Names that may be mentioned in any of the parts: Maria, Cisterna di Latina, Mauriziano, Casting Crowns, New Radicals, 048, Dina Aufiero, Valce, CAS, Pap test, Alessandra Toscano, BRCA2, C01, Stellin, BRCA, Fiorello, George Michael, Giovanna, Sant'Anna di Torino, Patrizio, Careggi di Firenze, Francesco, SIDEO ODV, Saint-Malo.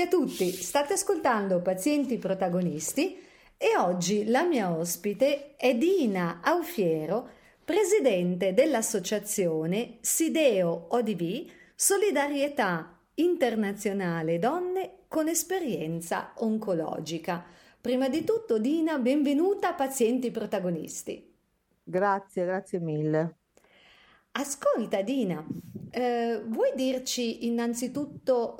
salve a tutti, state ascoltando Pazienti Protagonisti e oggi la mia ospite è Dina Aufiero, presidente dell'associazione SIDEO ODV, Solidarietà Internazionale Donne con Esperienza Oncologica. Prima di tutto Dina, benvenuta a Pazienti Protagonisti. Grazie mille. Ascolta Dina, vuoi dirci innanzitutto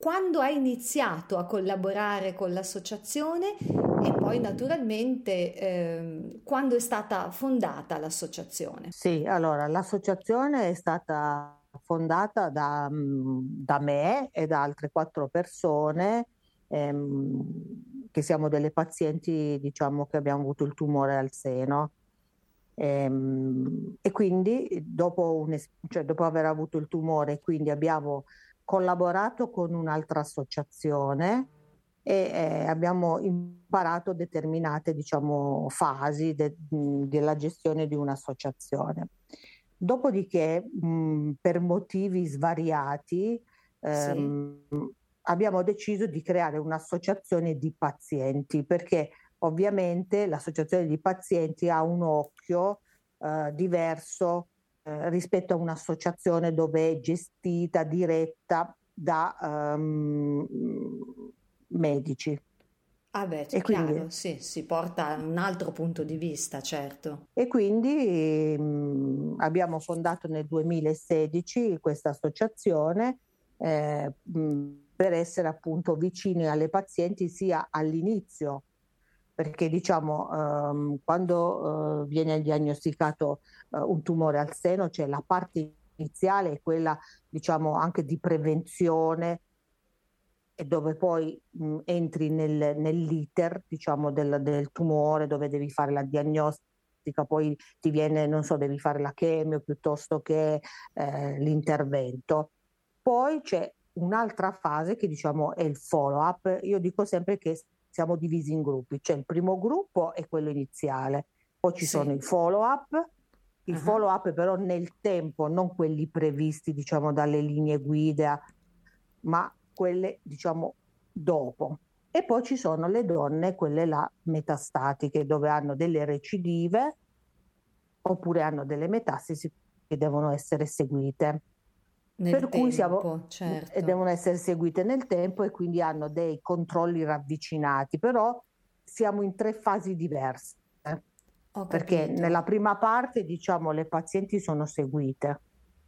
quando hai iniziato a collaborare con l'associazione e poi naturalmente quando è stata fondata l'associazione? Sì, allora l'associazione è stata fondata da me e da altre 4 persone che siamo delle pazienti, diciamo, che abbiamo avuto il tumore al seno. E quindi dopo aver avuto il tumore, quindi abbiamo collaborato con un'altra associazione e abbiamo imparato determinate, diciamo, fasi della gestione di un'associazione. Dopodiché per motivi svariati abbiamo deciso di creare un'associazione di pazienti, perché ovviamente l'associazione di pazienti ha un occhio diverso rispetto a un'associazione dove è gestita, diretta da medici. Ah beh, è chiaro, quindi, sì, si porta un altro punto di vista, certo. E quindi abbiamo fondato nel 2016 questa associazione per essere appunto vicini alle pazienti sia all'inizio, perché diciamo quando viene diagnosticato un tumore al seno c'è la parte iniziale e quella, diciamo, anche di prevenzione, e dove poi entri nell'iter, diciamo, del tumore, dove devi fare la diagnostica, poi ti viene, non so, devi fare la chemio piuttosto che l'intervento. Poi c'è un'altra fase che, diciamo, è il follow-up. Io dico sempre che siamo divisi in gruppi, cioè il primo gruppo è quello iniziale, poi ci sono i follow-up, il follow-up però nel tempo, non quelli previsti, diciamo, dalle linee guida, ma quelle, diciamo, dopo. E poi ci sono le donne, quelle là metastatiche, dove hanno delle recidive oppure hanno delle metastasi che devono essere seguite. Certo. Devono essere seguite nel tempo e quindi hanno dei controlli ravvicinati, però siamo in 3 fasi diverse, perché nella prima parte, diciamo, le pazienti sono seguite,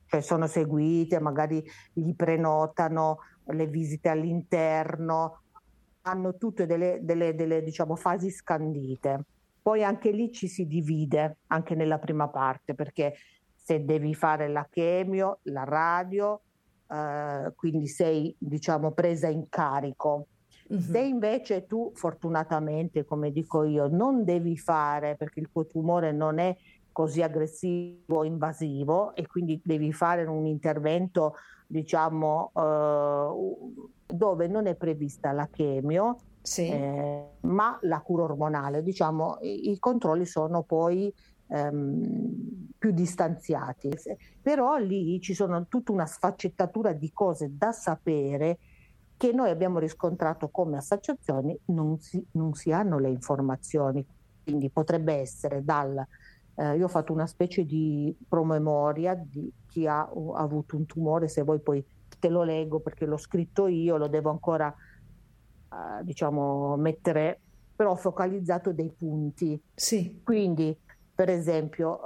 cioè sono seguite, magari gli prenotano le visite all'interno, hanno tutte delle diciamo fasi scandite. Poi anche lì ci si divide, anche nella prima parte, perché se devi fare la chemio, la radio, quindi sei, diciamo, presa in carico. Se invece tu, fortunatamente, come dico io, non devi fare, perché il tuo tumore non è così aggressivo o invasivo e quindi devi fare un intervento, diciamo, dove non è prevista la chemio, ma la cura ormonale, diciamo, i controlli sono poi più distanziati, però lì ci sono tutta una sfaccettatura di cose da sapere che noi abbiamo riscontrato come associazioni non si hanno le informazioni, quindi potrebbe essere io ho fatto una specie di promemoria di chi ha avuto un tumore. Se vuoi poi te lo leggo, perché l'ho scritto io, lo devo ancora diciamo mettere, però ho focalizzato dei punti, quindi per esempio,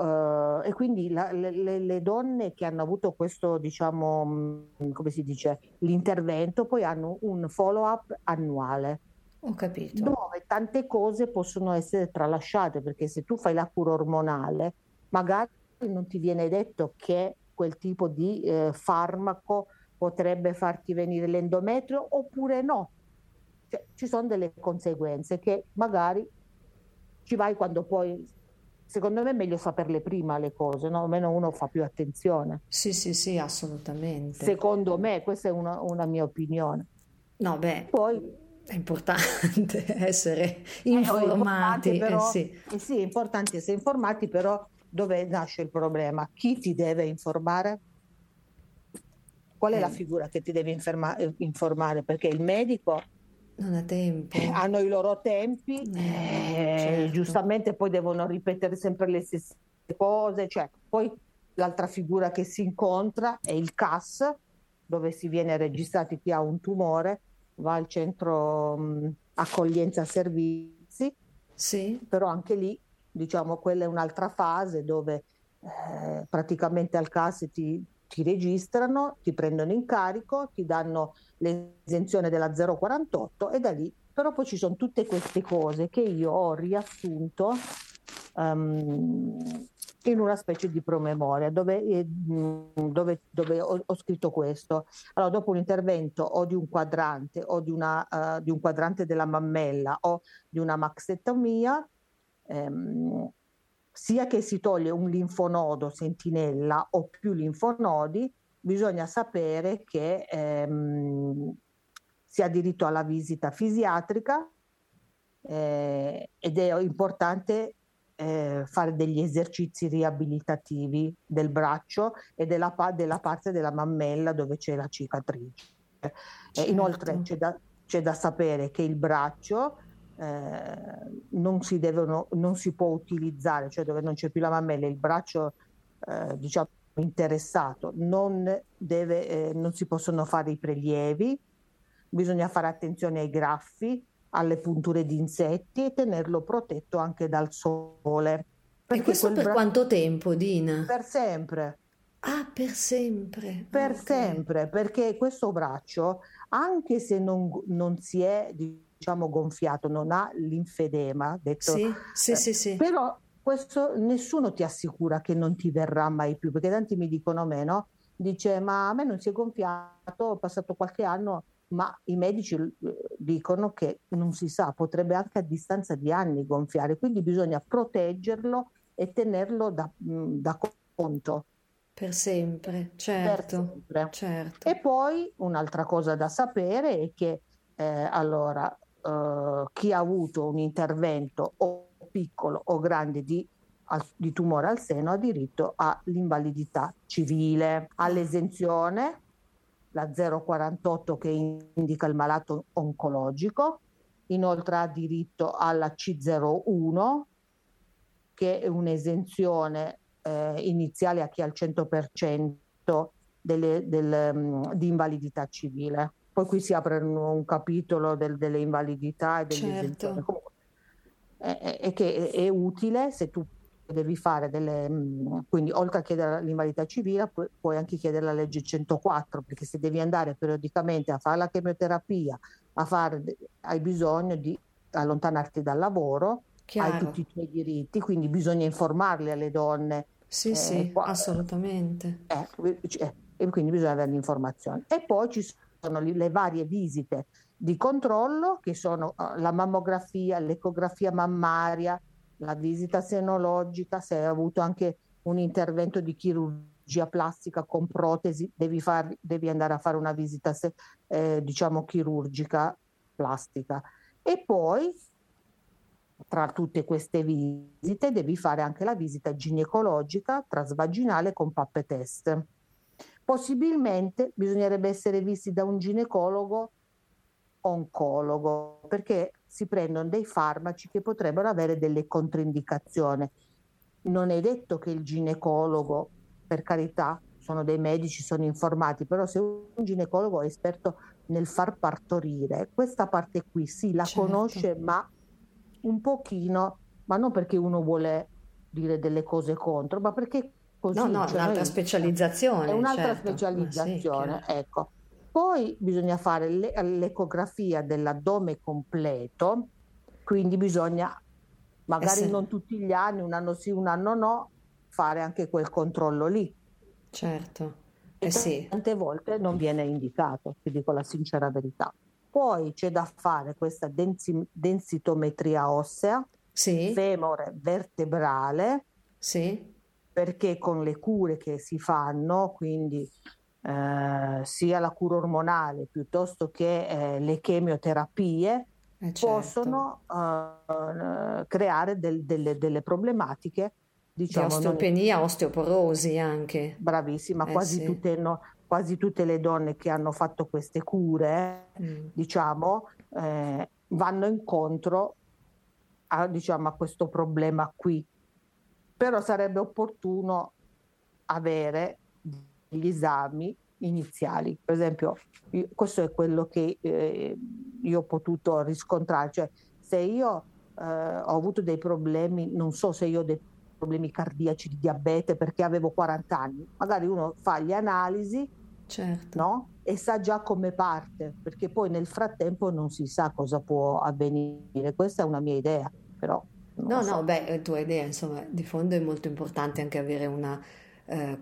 e quindi le donne che hanno avuto questo, diciamo, come si dice, l'intervento, poi hanno un follow-up annuale. Ho capito. Dove tante cose possono essere tralasciate, perché se tu fai la cura ormonale, magari non ti viene detto che quel tipo di farmaco potrebbe farti venire l'endometrio oppure no. Cioè, ci sono delle conseguenze che magari ci vai quando poi. Secondo me è meglio saperle prima le cose, no? Almeno uno fa più attenzione. Sì, assolutamente. Secondo me, questa è una mia opinione. No, beh, poi è importante essere informati. Sì, è importante essere informati, però dove nasce il problema? Chi ti deve informare? Qual è la figura che ti deve informare? Perché il medico non ha tempo. Hanno i loro tempi, certo. Giustamente poi devono ripetere sempre le stesse cose. Cioè, poi l'altra figura che si incontra è il CAS, dove si viene registrati chi ha un tumore, va al centro accoglienza servizi, sì. Però anche lì, diciamo, quella è un'altra fase dove praticamente al CAS ti registrano, ti prendono in carico, ti danno l'esenzione della 048 e da lì, però poi ci sono tutte queste cose che io ho riassunto in una specie di promemoria dove ho scritto questo. Allora, dopo un intervento o di un quadrante o di un quadrante della mammella o di una mastectomia, sia che si toglie un linfonodo sentinella o più linfonodi, bisogna sapere che si ha diritto alla visita fisiatrica ed è importante fare degli esercizi riabilitativi del braccio e della parte della mammella dove c'è la cicatrice. Certo. Inoltre c'è da sapere che il braccio non si può utilizzare, cioè dove non c'è più la mammella, il braccio diciamo interessato non si possono fare i prelievi, bisogna fare attenzione ai graffi, alle punture di insetti e tenerlo protetto anche dal sole. E questo per quanto tempo, Dina? Per sempre. Ah, per sempre. Per sempre, perché questo braccio, anche se non si è, diciamo, gonfiato, non ha linfedema, detto, sì. Però questo nessuno ti assicura che non ti verrà mai più, perché tanti mi dicono no? Dice, ma a me non si è gonfiato, ho passato qualche anno, ma i medici dicono che non si sa, potrebbe anche a distanza di anni gonfiare, quindi bisogna proteggerlo e tenerlo da conto. Per sempre, certo. Per sempre. Certo. E poi un'altra cosa da sapere è che chi ha avuto un intervento o piccolo o grande di tumore al seno ha diritto all'invalidità civile, all'esenzione, la 048 che indica il malato oncologico, inoltre ha diritto alla C01 che è un'esenzione iniziale a chi ha il 100% di invalidità civile. Poi qui si apre un capitolo delle invalidità e degli esenzioni. Comunque, è che è utile se tu devi fare quindi oltre a chiedere l'invalidità civile puoi anche chiedere la legge 104, perché se devi andare periodicamente a fare la chemioterapia, hai bisogno di allontanarti dal lavoro. Chiaro. Hai tutti i tuoi diritti, quindi bisogna informarli alle donne. Sì, assolutamente. E quindi bisogna avere l'informazione. E poi ci sono le varie visite di controllo che sono la mammografia, l'ecografia mammaria, la visita senologica, se hai avuto anche un intervento di chirurgia plastica con protesi devi andare a fare una visita diciamo chirurgica plastica. E poi tra tutte queste visite devi fare anche la visita ginecologica trasvaginale con Pap test. Possibilmente bisognerebbe essere visti da un ginecologo oncologo, perché si prendono dei farmaci che potrebbero avere delle controindicazioni. Non è detto che il ginecologo, per carità, sono dei medici, sono informati, però se un ginecologo è esperto nel far partorire, questa parte qui sì, la certo. conosce, ma un pochino, ma non perché uno vuole dire delle cose contro, ma perché così. No, cioè, un'altra specializzazione. È un'altra specializzazione, sì, ecco. Poi bisogna fare l'ecografia dell'addome completo, quindi bisogna, magari non tutti gli anni, un anno sì, un anno no, fare anche quel controllo lì. Certo, tante volte non viene indicato, ti dico la sincera verità. Poi c'è da fare questa densitometria ossea, sì. Femore vertebrale, sì. Perché con le cure che si fanno, quindi... sia la cura ormonale piuttosto che le chemioterapie certo. possono creare delle problematiche, diciamo, di osteopenia, osteoporosi anche. Bravissima, quasi tutte no, quasi tutte le donne che hanno fatto queste cure, diciamo, vanno incontro a, diciamo, a questo problema qui. Però sarebbe opportuno avere gli esami iniziali. Per esempio, questo è quello che io ho potuto riscontrare, cioè se io ho avuto dei problemi, non so se io ho dei problemi cardiaci, di diabete, perché avevo 40 anni, magari uno fa le analisi, certo, no? E sa già come parte, perché poi nel frattempo non si sa cosa può avvenire. Questa è una mia idea, però no, so. No, beh, tua idea, insomma, di fondo è molto importante anche avere una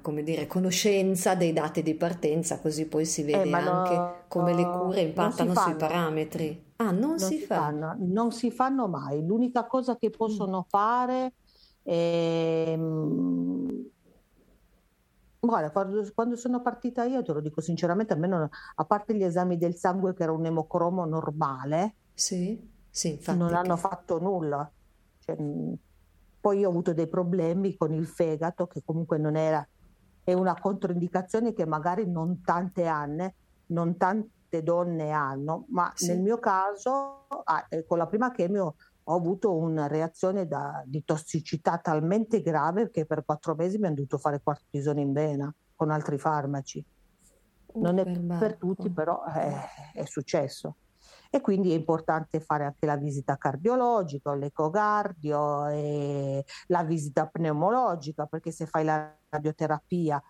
come dire, conoscenza dei dati di partenza, così poi si vede anche come le cure impattano sui parametri. Ah, non si fanno. Non si fanno mai. L'unica cosa che possono fare è... Guarda, quando sono partita io, te lo dico sinceramente, a me non... a parte gli esami del sangue, che era un emocromo normale, sì, infatti, non hanno fatto nulla. Cioè, poi io ho avuto dei problemi con il fegato, che comunque non era, è una controindicazione che magari non tante donne hanno, ma nel mio caso con la prima chemio ho avuto una reazione di tossicità talmente grave che per 4 mesi mi hanno dovuto fare cortisone in vena con altri farmaci. Non è per tutti, però è successo. E quindi è importante fare anche la visita cardiologica, l'ecocardio e la visita pneumologica, perché se fai la radioterapia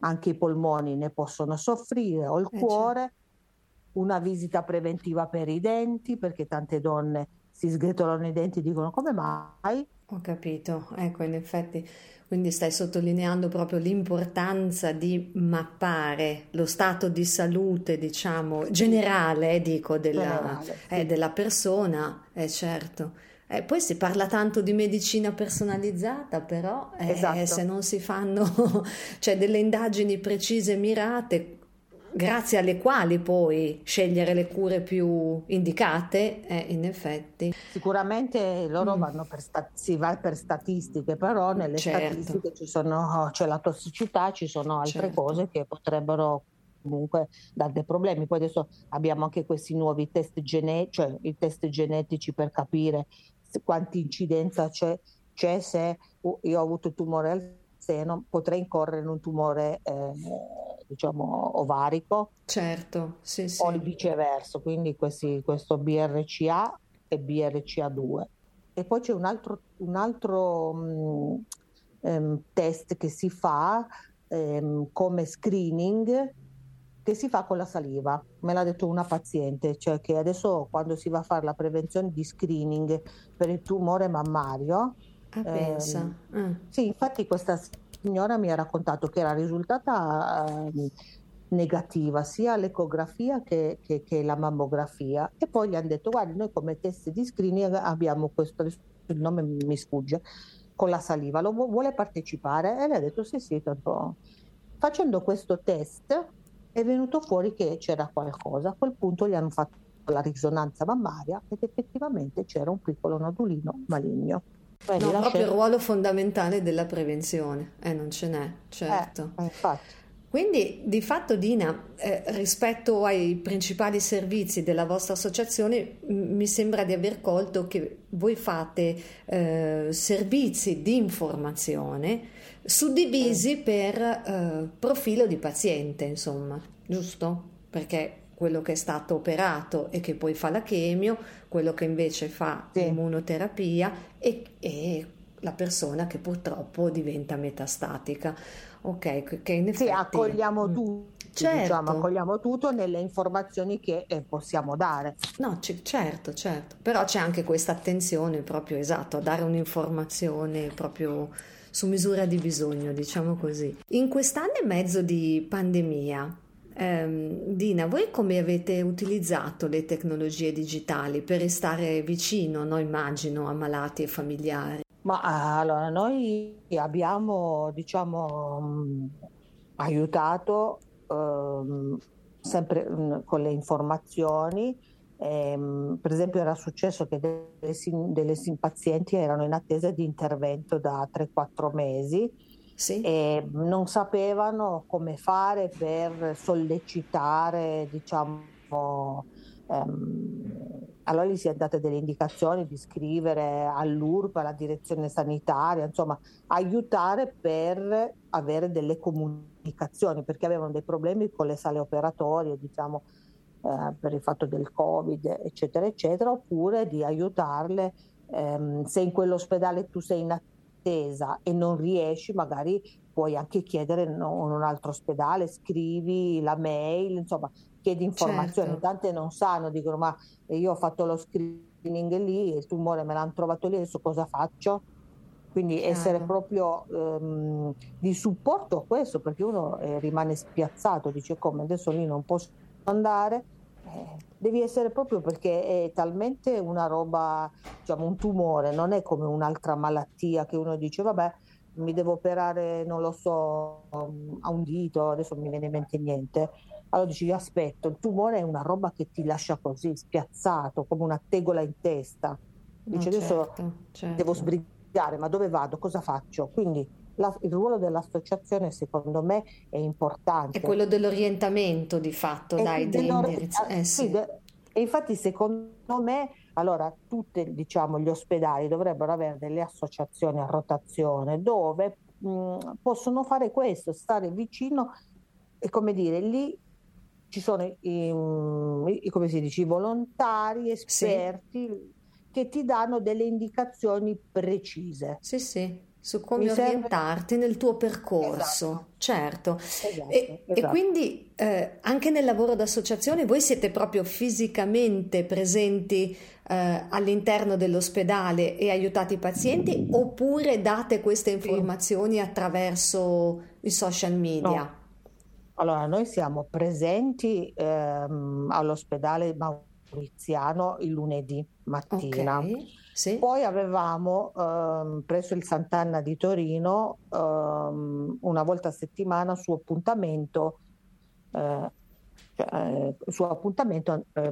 anche i polmoni ne possono soffrire, o il cuore, una visita preventiva per i denti, perché tante donne si sgretolano i denti e dicono come mai? Ho capito, ecco, in effetti, quindi stai sottolineando proprio l'importanza di mappare lo stato di salute, diciamo, generale, dico, della persona, certo. Poi si parla tanto di medicina personalizzata, però esatto, se non si fanno cioè delle indagini precise e mirate, grazie alle quali poi scegliere le cure più indicate, in effetti. Sicuramente loro si va per statistiche, però nelle statistiche c'è la tossicità, ci sono altre cose che potrebbero comunque dare dei problemi. Poi adesso abbiamo anche questi nuovi test genetici per capire quanta incidenza c'è se io ho avuto tumore al seno, potrei incorrere in un tumore diciamo ovarico, sì, o il viceversa, quindi questo BRCA e BRCA2. E poi c'è un altro test che si fa come screening, che si fa con la saliva. Me l'ha detto una paziente, cioè che adesso quando si va a fare la prevenzione di screening per il tumore mammario, pensa. Sì, infatti questa signora mi ha raccontato che era risultata negativa sia all'ecografia che la mammografia, e poi gli hanno detto guarda, noi come test di screening abbiamo questo, il nome mi sfugge, con la saliva, lo vuole partecipare? E lei ha detto sì, tanto. Facendo questo test è venuto fuori che c'era qualcosa. A quel punto gli hanno fatto la risonanza mammaria ed effettivamente c'era un piccolo nodulino maligno. No, proprio il ruolo fondamentale della prevenzione, non ce n'è, certo. Infatti. Quindi di fatto, Dina, rispetto ai principali servizi della vostra associazione, mi sembra di aver colto che voi fate servizi di informazione suddivisi per profilo di paziente, insomma, giusto? Perché quello che è stato operato e che poi fa la chemio, quello che invece fa immunoterapia e la persona che purtroppo diventa metastatica. Ok, che in effetti... Sì, accogliamo tutti, diciamo, accogliamo tutto nelle informazioni che possiamo dare. No, certo, però c'è anche questa attenzione proprio, esatto, a dare un'informazione proprio su misura di bisogno, diciamo così. In quest'anno e mezzo di pandemia, Dina, voi come avete utilizzato le tecnologie digitali per restare vicino, no, immagino, a malati e familiari? Ma allora noi abbiamo, diciamo, aiutato sempre con le informazioni. Per esempio era successo che delle pazienti erano in attesa di intervento da 3-4 mesi. sì, e non sapevano come fare per sollecitare, diciamo, allora gli si è date delle indicazioni di scrivere all'URP, alla direzione sanitaria, insomma aiutare per avere delle comunicazioni, perché avevano dei problemi con le sale operatorie, diciamo, per il fatto del Covid, eccetera eccetera, oppure di aiutarle, se in quell'ospedale tu sei in attesa e non riesci, magari puoi anche chiedere in un altro ospedale, scrivi la mail, insomma chiedi informazioni, certo. Tante non sanno, dicono ma io ho fatto lo screening lì, il tumore me l'hanno trovato lì, adesso cosa faccio? Quindi certo. Essere proprio di supporto a questo, perché uno rimane spiazzato, dice come adesso lì non posso andare, devi essere proprio, perché è talmente una roba, diciamo un tumore, non è come un'altra malattia che uno dice vabbè mi devo operare, non lo so, a un dito, adesso non mi viene in mente niente. Allora dici aspetto, il tumore è una roba che ti lascia così spiazzato, come una tegola in testa, dici no, adesso certo. Devo sbrigare, ma dove vado, cosa faccio? Quindi il ruolo dell'associazione secondo me è importante, è quello dell'orientamento di fatto, dai, sì. E infatti secondo me allora tutti, diciamo, gli ospedali dovrebbero avere delle associazioni a rotazione dove possono fare questo, stare vicino e, come dire, lì ci sono come si dice, i volontari esperti, sì, che ti danno delle indicazioni precise. Sì, sì. Su come orientarti nel tuo percorso, esatto. Certo. Esatto, esatto. E quindi anche nel lavoro d'associazione voi siete proprio fisicamente presenti all'interno dell'ospedale e aiutate i pazienti, oppure date queste informazioni attraverso i social media? No. Allora, noi siamo presenti all'ospedale Mauriziano il lunedì mattina. Okay. Sì. Poi avevamo presso il Sant'Anna di Torino una volta a settimana suo appuntamento,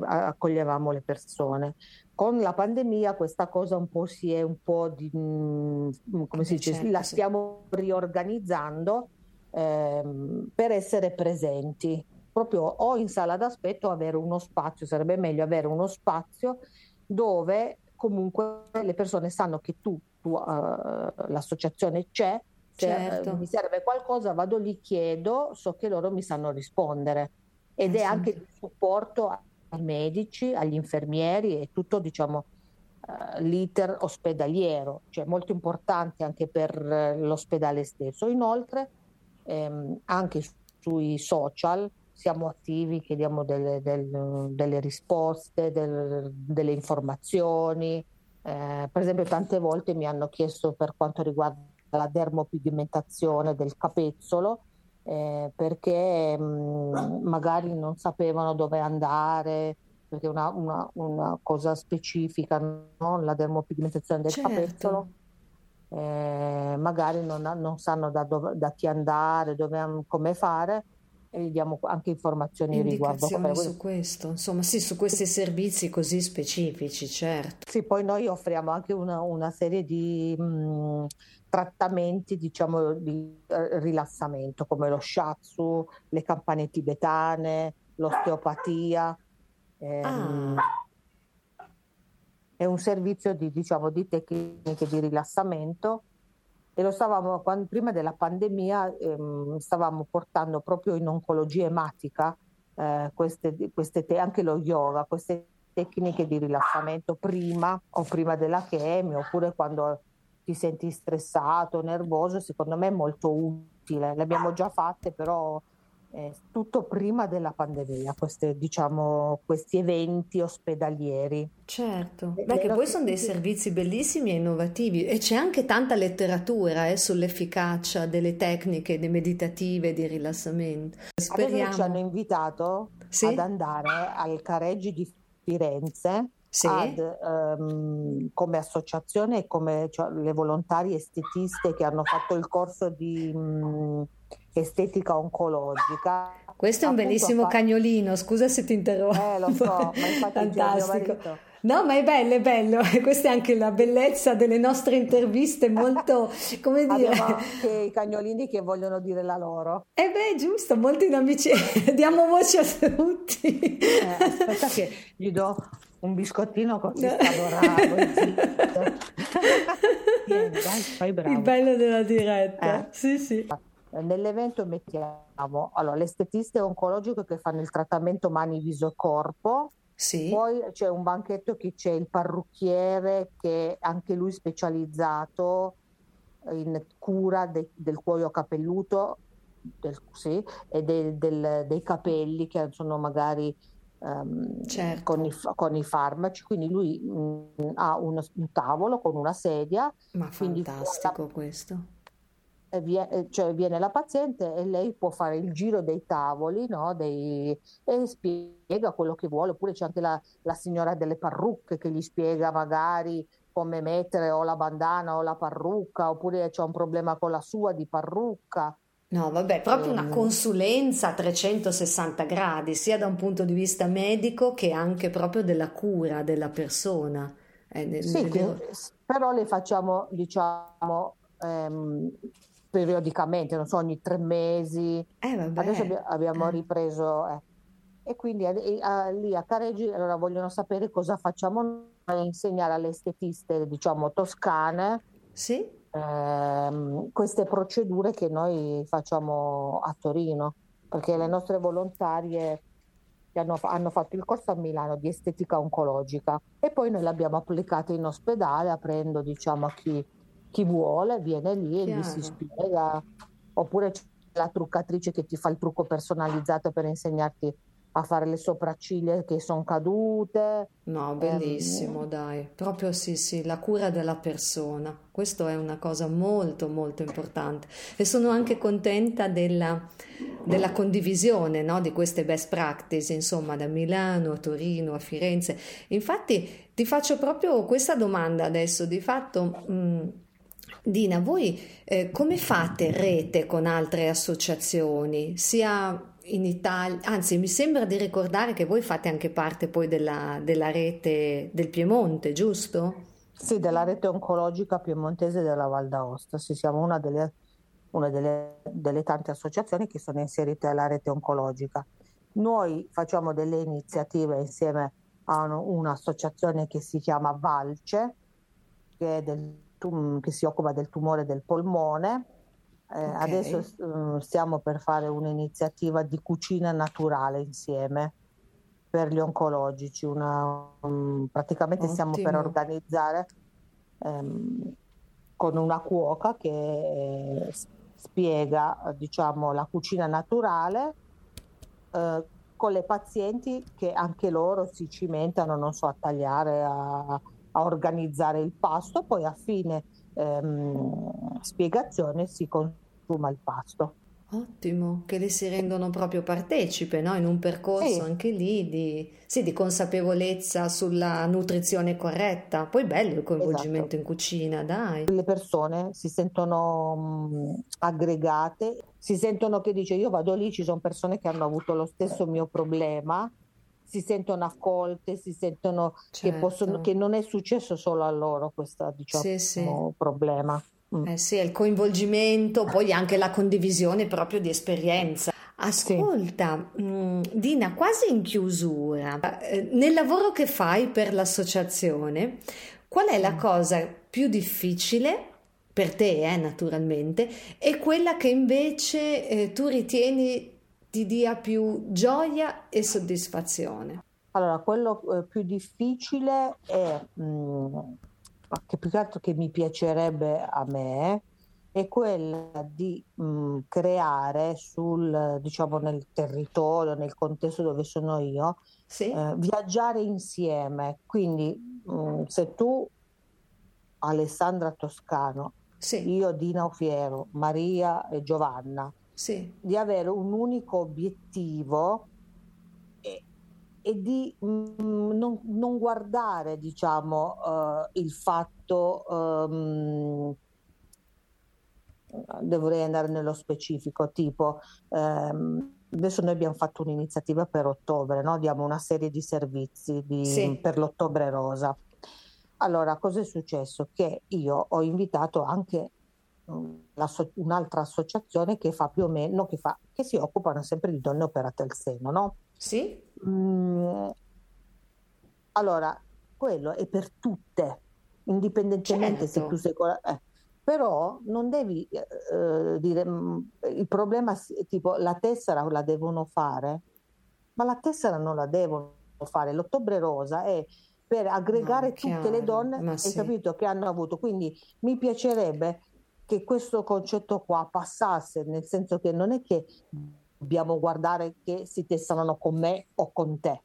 accoglievamo le persone. Con la pandemia questa cosa un po' si è un po' di come si dice, certo, la stiamo riorganizzando per essere presenti proprio o in sala d'aspetto, avere uno spazio, sarebbe meglio avere uno spazio dove comunque le persone sanno che tu l'associazione c'è, cioè, certo, mi serve qualcosa, vado lì, chiedo, so che loro mi sanno rispondere, ed è anche il supporto ai medici, agli infermieri e tutto, diciamo, l'iter ospedaliero, cioè molto importante anche per l'ospedale stesso. Inoltre anche sui social siamo attivi, chiediamo delle risposte, delle informazioni. Per esempio tante volte mi hanno chiesto per quanto riguarda la dermopigmentazione del capezzolo, perché magari non sapevano dove andare, perché una cosa specifica, no? La dermopigmentazione del, certo, capezzolo. Magari non sanno da chi andare, come fare. E gli diamo anche informazioni riguardo su questo, insomma, sì, su questi servizi così specifici, certo. Sì, poi noi offriamo anche una serie di trattamenti, diciamo, di rilassamento, come lo shiatsu, le campane tibetane, l'osteopatia. È un servizio di tecniche di rilassamento. E lo stavamo, prima della pandemia, stavamo portando proprio in oncologia ematica anche lo yoga, queste tecniche di rilassamento prima della chemio, oppure quando ti senti stressato, nervoso, secondo me è molto utile. Le abbiamo già fatte, però tutto prima della pandemia, questi eventi ospedalieri. Certo, perché poi sono dei servizi bellissimi e innovativi, e c'è anche tanta letteratura sull'efficacia delle tecniche meditative di rilassamento. Speriamo. Ci hanno invitato, sì, ad andare al Careggi di Firenze, sì, come associazione e come, cioè, le volontarie estetiste che hanno fatto il corso di estetica oncologica. Questo è un bellissimo cagnolino, scusa se ti interrompo. Lo so, ma infatti fantastico. No, ma è bello, questa è anche la bellezza delle nostre interviste, molto, come dire... Abbiamo anche i cagnolini che vogliono dire la loro. Eh beh, giusto, molto in amicizia, diamo voce a tutti. Aspetta che gli do un biscottino così adorato. Dai, fai bravo. Il bello della diretta, sì sì. Nell'evento mettiamo, allora, le estetiste oncologiche che fanno il trattamento mani, viso, corpo. Sì. Poi c'è un banchetto che c'è il parrucchiere che anche lui specializzato in cura del cuoio capelluto e dei capelli che sono magari certo, con i farmaci, quindi lui ha un tavolo con una sedia. Ma fantastico questo. Cioè viene la paziente e lei può fare il giro dei tavoli, no? E spiega quello che vuole, oppure c'è anche la signora delle parrucche che gli spiega magari come mettere o la bandana o la parrucca, oppure c'è un problema con la sua di parrucca. No, vabbè, proprio una consulenza a 360 gradi, sia da un punto di vista medico che anche proprio della cura della persona. Sì, però le facciamo, diciamo, periodicamente, non so, ogni 3 mesi. Adesso abbiamo ripreso e quindi lì a Careggi allora vogliono sapere cosa facciamo noi, insegnare alle estetiste, diciamo, toscane, sì, queste procedure che noi facciamo a Torino, perché le nostre volontarie hanno fatto il corso a Milano di estetica oncologica e poi noi l'abbiamo applicata in ospedale, aprendo, diciamo, a chi vuole viene lì e gli si spiega, oppure c'è la truccatrice che ti fa il trucco personalizzato per insegnarti a fare le sopracciglia che sono cadute. No, bellissimo, dai, proprio sì, la cura della persona, questo è una cosa molto molto importante, e sono anche contenta della condivisione, no, di queste best practice, insomma, da Milano a Torino a Firenze. Infatti ti faccio proprio questa domanda adesso, di fatto, Dina, voi come fate rete con altre associazioni, sia in Italia, anzi mi sembra di ricordare che voi fate anche parte poi della rete del Piemonte, giusto? Sì, della rete oncologica piemontese della Val d'Aosta, sì, siamo una delle tante associazioni che sono inserite alla rete oncologica. Noi facciamo delle iniziative insieme a un'associazione che si chiama Valce, che è che si occupa del tumore del polmone. Adesso stiamo per fare un'iniziativa di cucina naturale insieme per gli oncologici, praticamente Ottimo. Stiamo per organizzare con una cuoca che spiega, diciamo, la cucina naturale con le pazienti che anche loro si cimentano, non so, a tagliare, a organizzare il pasto, poi a fine spiegazione si consuma il pasto. Ottimo, che le si rendono proprio partecipe, no? In un percorso anche lì di consapevolezza sulla nutrizione corretta. Poi bello il coinvolgimento in cucina, dai. Le persone si sentono aggregate, si sentono che dice io vado lì, ci sono persone che hanno avuto lo stesso mio problema, si sentono accolte, si sentono che non è successo solo a loro questo, diciamo, problema. È il coinvolgimento, poi anche la condivisione proprio di esperienza. Ascolta, Dina, quasi in chiusura, nel lavoro che fai per l'associazione, qual è la cosa più difficile per te, naturalmente, e quella che invece tu ritieni ti dia più gioia e soddisfazione? Allora, quello più difficile è che più che altro che mi piacerebbe a me è quella di creare diciamo nel territorio, nel contesto dove sono io, viaggiare insieme. Quindi se tu, Alessandra Toscano, io Dina Aufiero, Maria e Giovanna, di avere un unico obiettivo e di non guardare, diciamo, il fatto dovrei andare nello specifico, tipo adesso noi abbiamo fatto un'iniziativa per ottobre, no? Diamo una serie di servizi per l'ottobre rosa. Allora, cosa è successo? Che io ho invitato anche un'altra associazione che fa più o meno, che si occupano sempre di donne operate al seno, no? Sì. Allora, quello è per tutte, indipendentemente se tu sei però non devi dire il problema, tipo la tessera la devono fare, ma la tessera non la devono fare. L'ottobre rosa è per aggregare tutte le donne, hai capito, che hanno avuto. Quindi mi piacerebbe che questo concetto qua passasse, nel senso che non è che dobbiamo guardare che si tesserano con me o con te.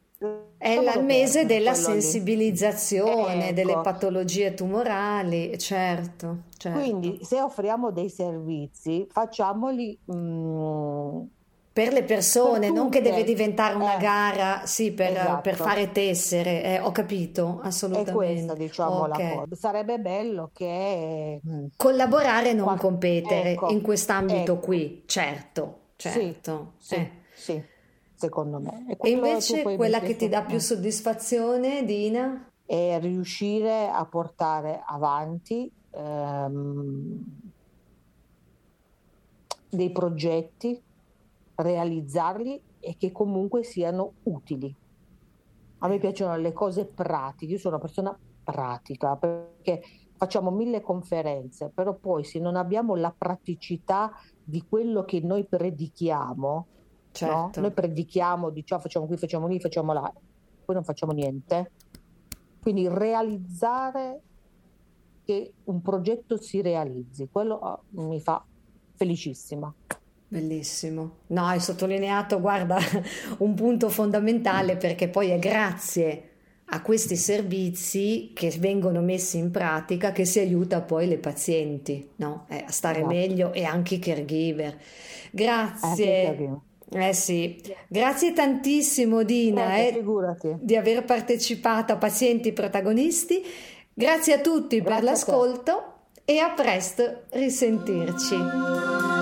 È il mese della sensibilizzazione, ecco, delle patologie tumorali, certo. Quindi se offriamo dei servizi, facciamoli per le persone, per non che deve diventare una gara, esatto, per fare tessere, ho capito, assolutamente. È questa, diciamo, la cosa. Sarebbe bello che... collaborare, non competere, ecco, in quest'ambito qui, certo. Sì. Secondo me. E invece quella che ti dà più soddisfazione, Dina? È riuscire a portare avanti dei progetti, realizzarli e che comunque siano utili. A me piacciono le cose pratiche, io sono una persona pratica, perché facciamo 1000 conferenze, però poi se non abbiamo la praticità di quello che noi predichiamo, certo. No? Noi predichiamo, diciamo, facciamo qui, facciamo lì, facciamo là, poi non facciamo niente. Quindi realizzare che un progetto si realizzi, quello mi fa felicissima. Bellissimo. No, hai sottolineato, guarda, un punto fondamentale, perché poi è grazie a questi servizi che vengono messi in pratica che si aiuta poi le pazienti, no? A stare meglio, e anche i caregiver. Grazie. Grazie tantissimo, Dina, di aver partecipato a Pazienti Protagonisti. Grazie a tutti per l'ascolto e a presto risentirci.